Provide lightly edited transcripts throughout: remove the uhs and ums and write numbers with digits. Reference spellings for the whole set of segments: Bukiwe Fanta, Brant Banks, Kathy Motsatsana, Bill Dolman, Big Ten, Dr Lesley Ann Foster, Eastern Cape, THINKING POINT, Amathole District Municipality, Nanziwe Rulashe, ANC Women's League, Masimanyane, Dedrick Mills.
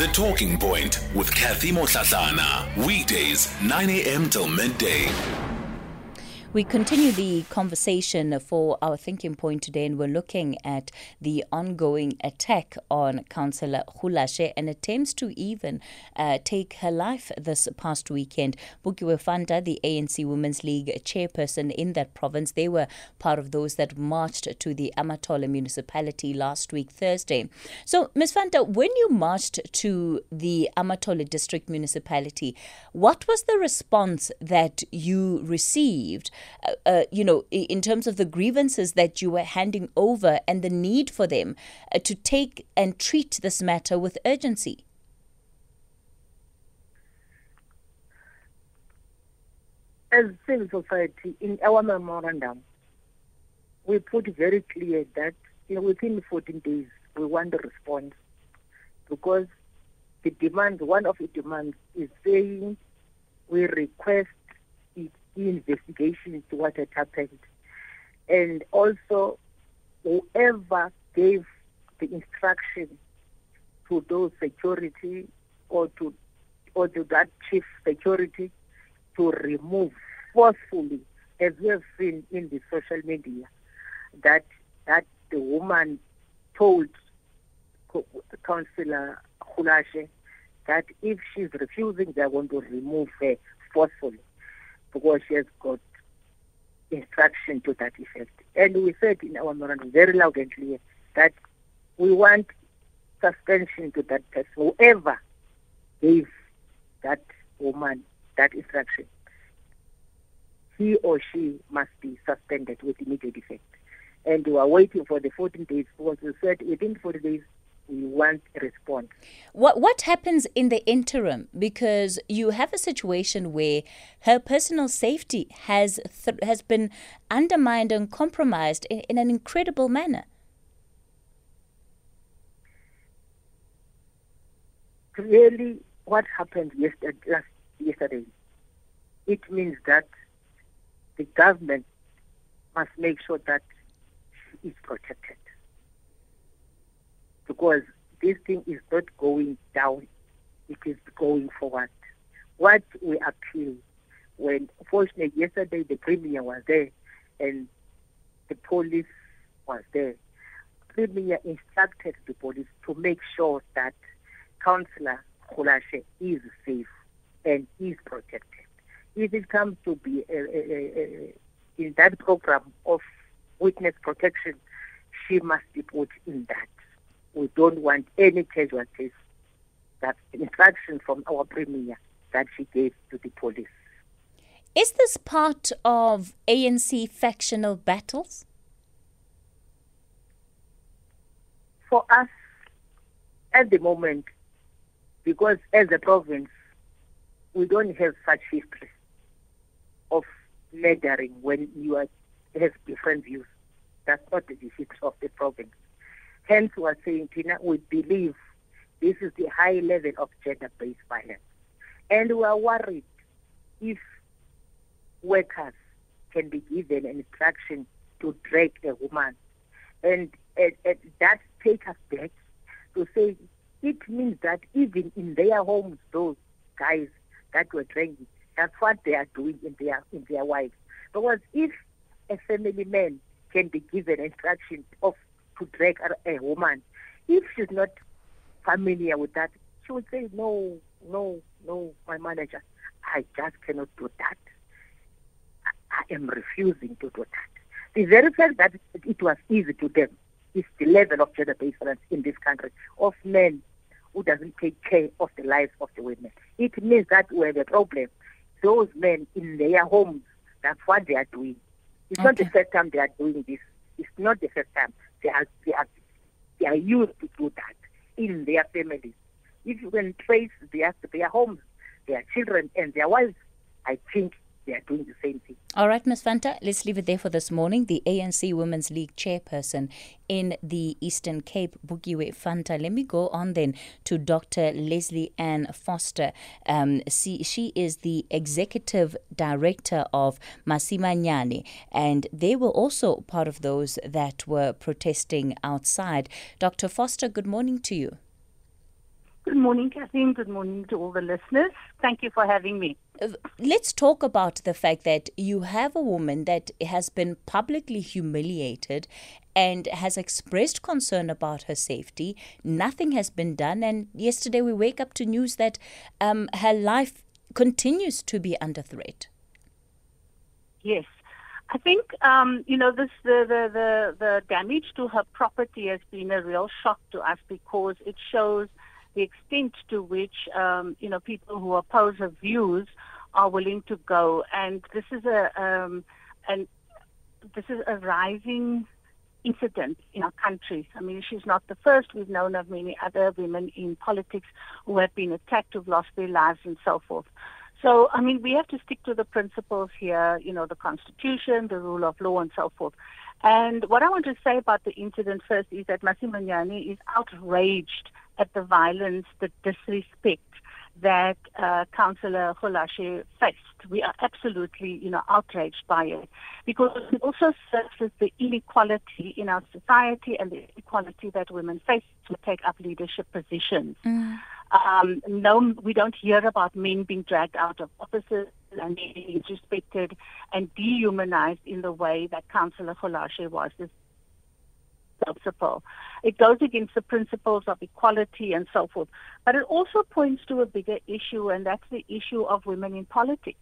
The Talking Point with Kathy Motsatsana. Weekdays, 9 a.m. till midday. We continue the conversation for our thinking point today, and we're looking at the ongoing attack on Councillor Rulashe and attempts to even take her life this past weekend. Bukiwe Fanta, the ANC Women's League chairperson in that province, they were part of those that marched to the Amathole Municipality last week, Thursday. So, Ms. Fanta, when you marched to the Amathole District Municipality, what was the response that you received? In terms of the grievances that you were handing over and the need for them to take and treat this matter with urgency? As civil society, in our memorandum, we put very clear that within 14 days, we want a response, because the demand, one of the demands is saying we request the investigation into what had happened, and also whoever gave the instruction to those security or to that chief security to remove forcefully, as we have seen in the social media, that the woman told Councillor Rulashe that if she's refusing, they're going to remove her forcefully, because she has got instruction to that effect. And we said in our memorandum very loud and clear that we want suspension to that person, whoever gave that woman that instruction. He or she must be suspended with immediate effect. And we are waiting for the 14 days, because we said within 40 days, we want a response. What happens in the interim? Because you have a situation where her personal safety has been undermined and compromised in an incredible manner. Really, what happened yesterday? It means that the government must make sure that she is protected, because this thing is not going down, it is going forward. What we appeal, when fortunately yesterday the Premier was there and the police was there, Premier instructed the police to make sure that Councillor Rulashe is safe and is protected. If it comes to be in that program of witness protection, she must be put in that. We don't want any casualties. That's the instruction from our Premier that she gave to the police. Is this part of ANC factional battles? For us, at the moment, because as a province, we don't have such history of murdering when you have different views. That's not the history of the province. Hence, we are saying, Tina, we believe this is the high level of gender-based violence. And we are worried if workers can be given an instruction to drag a woman. And that takes us back to say, it means that even in their homes, those guys that were dragging, that's what they are doing in their wives. Because if a family man can be given instruction to drag a woman, if she's not familiar with that, she would say, no, my manager, I just cannot do that. I am refusing to do that. The very fact that it was easy to them is the level of gender-based violence in this country, of men who doesn't take care of the lives of the women. It means that we have a problem. Those men in their homes, that's what they are doing. It's okay. Not the first time they are doing this. It's not the first time. They are used to do that in their families. If you can trace their homes, their children and their wives, I think they are doing the same thing. All right, Ms. Fanta, let's leave it there for this morning. The ANC Women's League chairperson in the Eastern Cape, Bukiwe Fanta. Let me go on then to Dr. Lesley Ann Foster. She is the executive director of Masimanyane, and they were also part of those that were protesting outside. Dr. Foster, good morning to you. Good morning, Kathleen. Good morning to all the listeners. Thank you for having me. Let's talk about the fact that you have a woman that has been publicly humiliated and has expressed concern about her safety. Nothing has been done. And yesterday we wake up to news that her life continues to be under threat. Yes. I think, the damage to her property has been a real shock to us because it shows the extent to which, people who oppose her views are willing to go. And this is a rising incident in our country. I mean, she's not the first. We've known of many other women in politics who have been attacked, who've lost their lives and so forth. So, I mean, we have to stick to the principles here, the Constitution, the rule of law, and so forth. And what I want to say about the incident first is that Masimanyane is outraged at the violence, the disrespect that Councillor Rulashe faced. We are absolutely, outraged by it because it also surfaces the inequality in our society and the inequality that women face to take up leadership positions. Mm. No, we don't hear about men being dragged out of offices and being disrespected and dehumanized in the way that Councillor Rulashe was. This principle. It goes against the principles of equality and so forth. But it also points to a bigger issue, and that's the issue of women in politics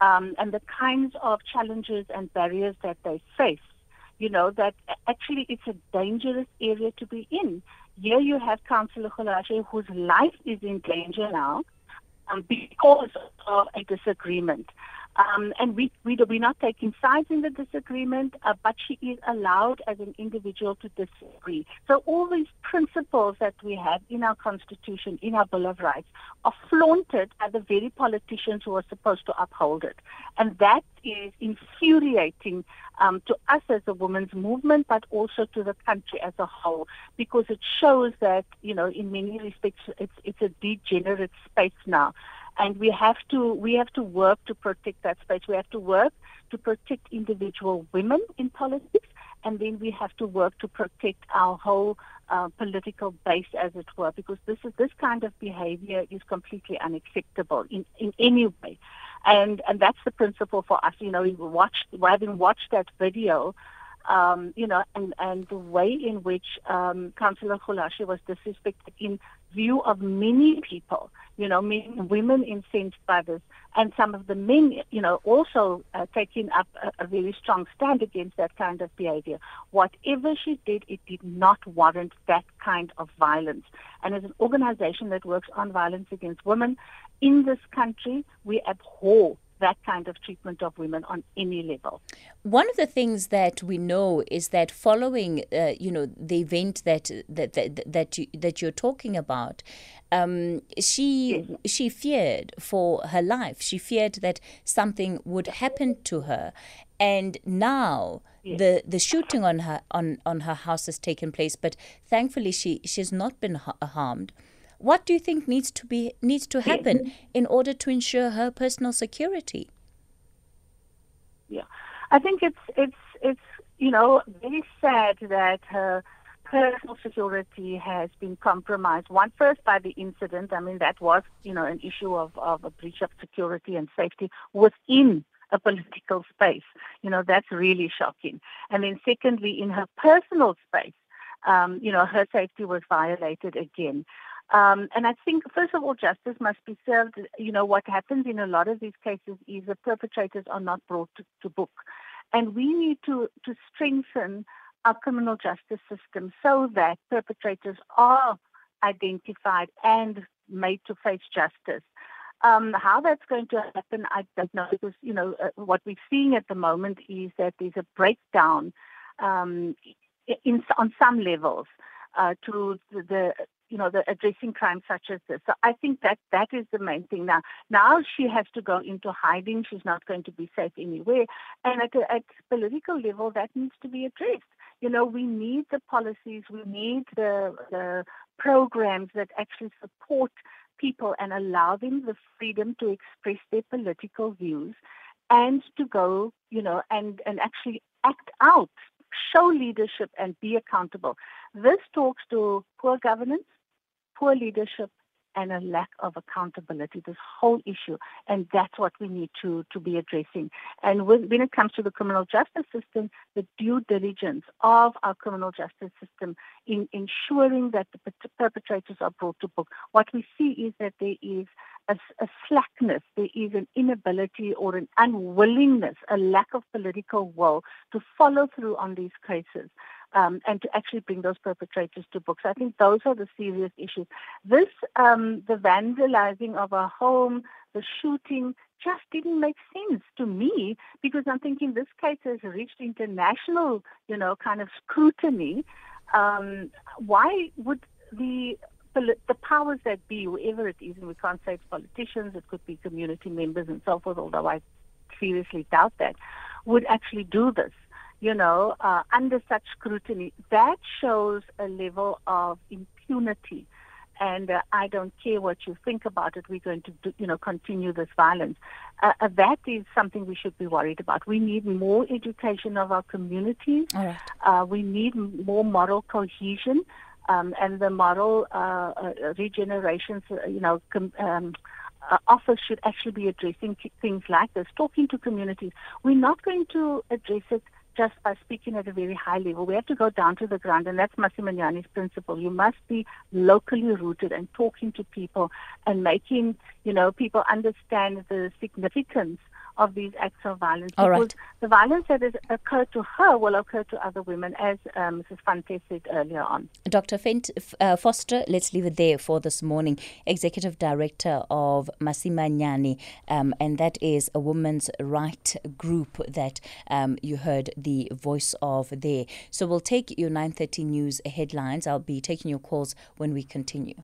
and the kinds of challenges and barriers that they face. That actually it's a dangerous area to be in. Here you have Councillor Rulashe, whose life is in danger now because of a disagreement. And we're not taking sides in the disagreement, but she is allowed as an individual to disagree. So all these principles that we have in our Constitution, in our Bill of Rights, are flaunted by the very politicians who are supposed to uphold it. And that is infuriating to us as a women's movement, but also to the country as a whole, because it shows that, in many respects, it's a degenerate space now. And we have to work to protect that space. We have to work to protect individual women in politics, and then we have to work to protect our whole political base, as it were, because this kind of behavior is completely unacceptable in any way. And that's the principle for us. Having watched that video, and the way in which Councillor Rulashe was disrespected in view of many people, men, women incensed by this, and some of the men, also taking up a very strong stand against that kind of behavior. Whatever she did, it did not warrant that kind of violence. And as an organization that works on violence against women in this country, we abhor that kind of treatment of women on any level. One of the things that we know is that following, the event that you're talking about, she feared for her life. She feared that something would happen to her. And now the shooting on her on her house has taken place, but thankfully she's not been harmed. What do you think needs to happen in order to ensure her personal security? Yeah, I think it's very sad that her personal security has been compromised. One, first by the incident. I mean, that was an issue of a breach of security and safety within a political space. That's really shocking. And then secondly, in her personal space, her safety was violated again. And I think, first of all, justice must be served. What happens in a lot of these cases is the perpetrators are not brought to book. And we need to strengthen our criminal justice system so that perpetrators are identified and made to face justice. How that's going to happen, I don't know, because, what we're seeing at the moment is that there's a breakdown on some levels to the addressing crimes such as this. So I think that is the main thing. Now she has to go into hiding. She's not going to be safe anywhere. And at political level, that needs to be addressed. We need the policies. We need the programs that actually support people and allow them the freedom to express their political views and to go, and actually act out, show leadership and be accountable. This talks to poor governance, poor leadership, and a lack of accountability, this whole issue. And that's what we need to be addressing. And when it comes to the criminal justice system, the due diligence of our criminal justice system in ensuring that the perpetrators are brought to book. What we see is that there is a slackness, there is an inability or an unwillingness, a lack of political will to follow through on these cases. And to actually bring those perpetrators to book. So I think those are the serious issues. This, the vandalizing of our home, the shooting, just didn't make sense to me, because I'm thinking this case has reached international, you know, kind of scrutiny. Why would the powers that be, whoever it is, and we can't say it's politicians, it could be community members and so forth, although I seriously doubt that, would actually do this? You know, under such scrutiny, that shows a level of impunity. And I don't care what you think about it, we're going to do, you know, continue this violence. That is something we should be worried about. We need more education of our communities. Right. We need more moral cohesion and the moral regeneration, you know, office should actually be addressing things like this, talking to communities. We're not going to address it just by speaking at a very high level. We have to go down to the ground, and that's Masimanyane's principle. You must be locally rooted and talking to people and making, you know, people understand the significance of these acts of violence. All because right. The violence that has occurred to her will occur to other women, as Mrs. Fante said earlier on. Dr. Foster, let's leave it there for this morning. Executive Director of Masimanyane, and that is a women's right group that you heard the voice of there. So we'll take your 9:30 news headlines. I'll be taking your calls when we continue.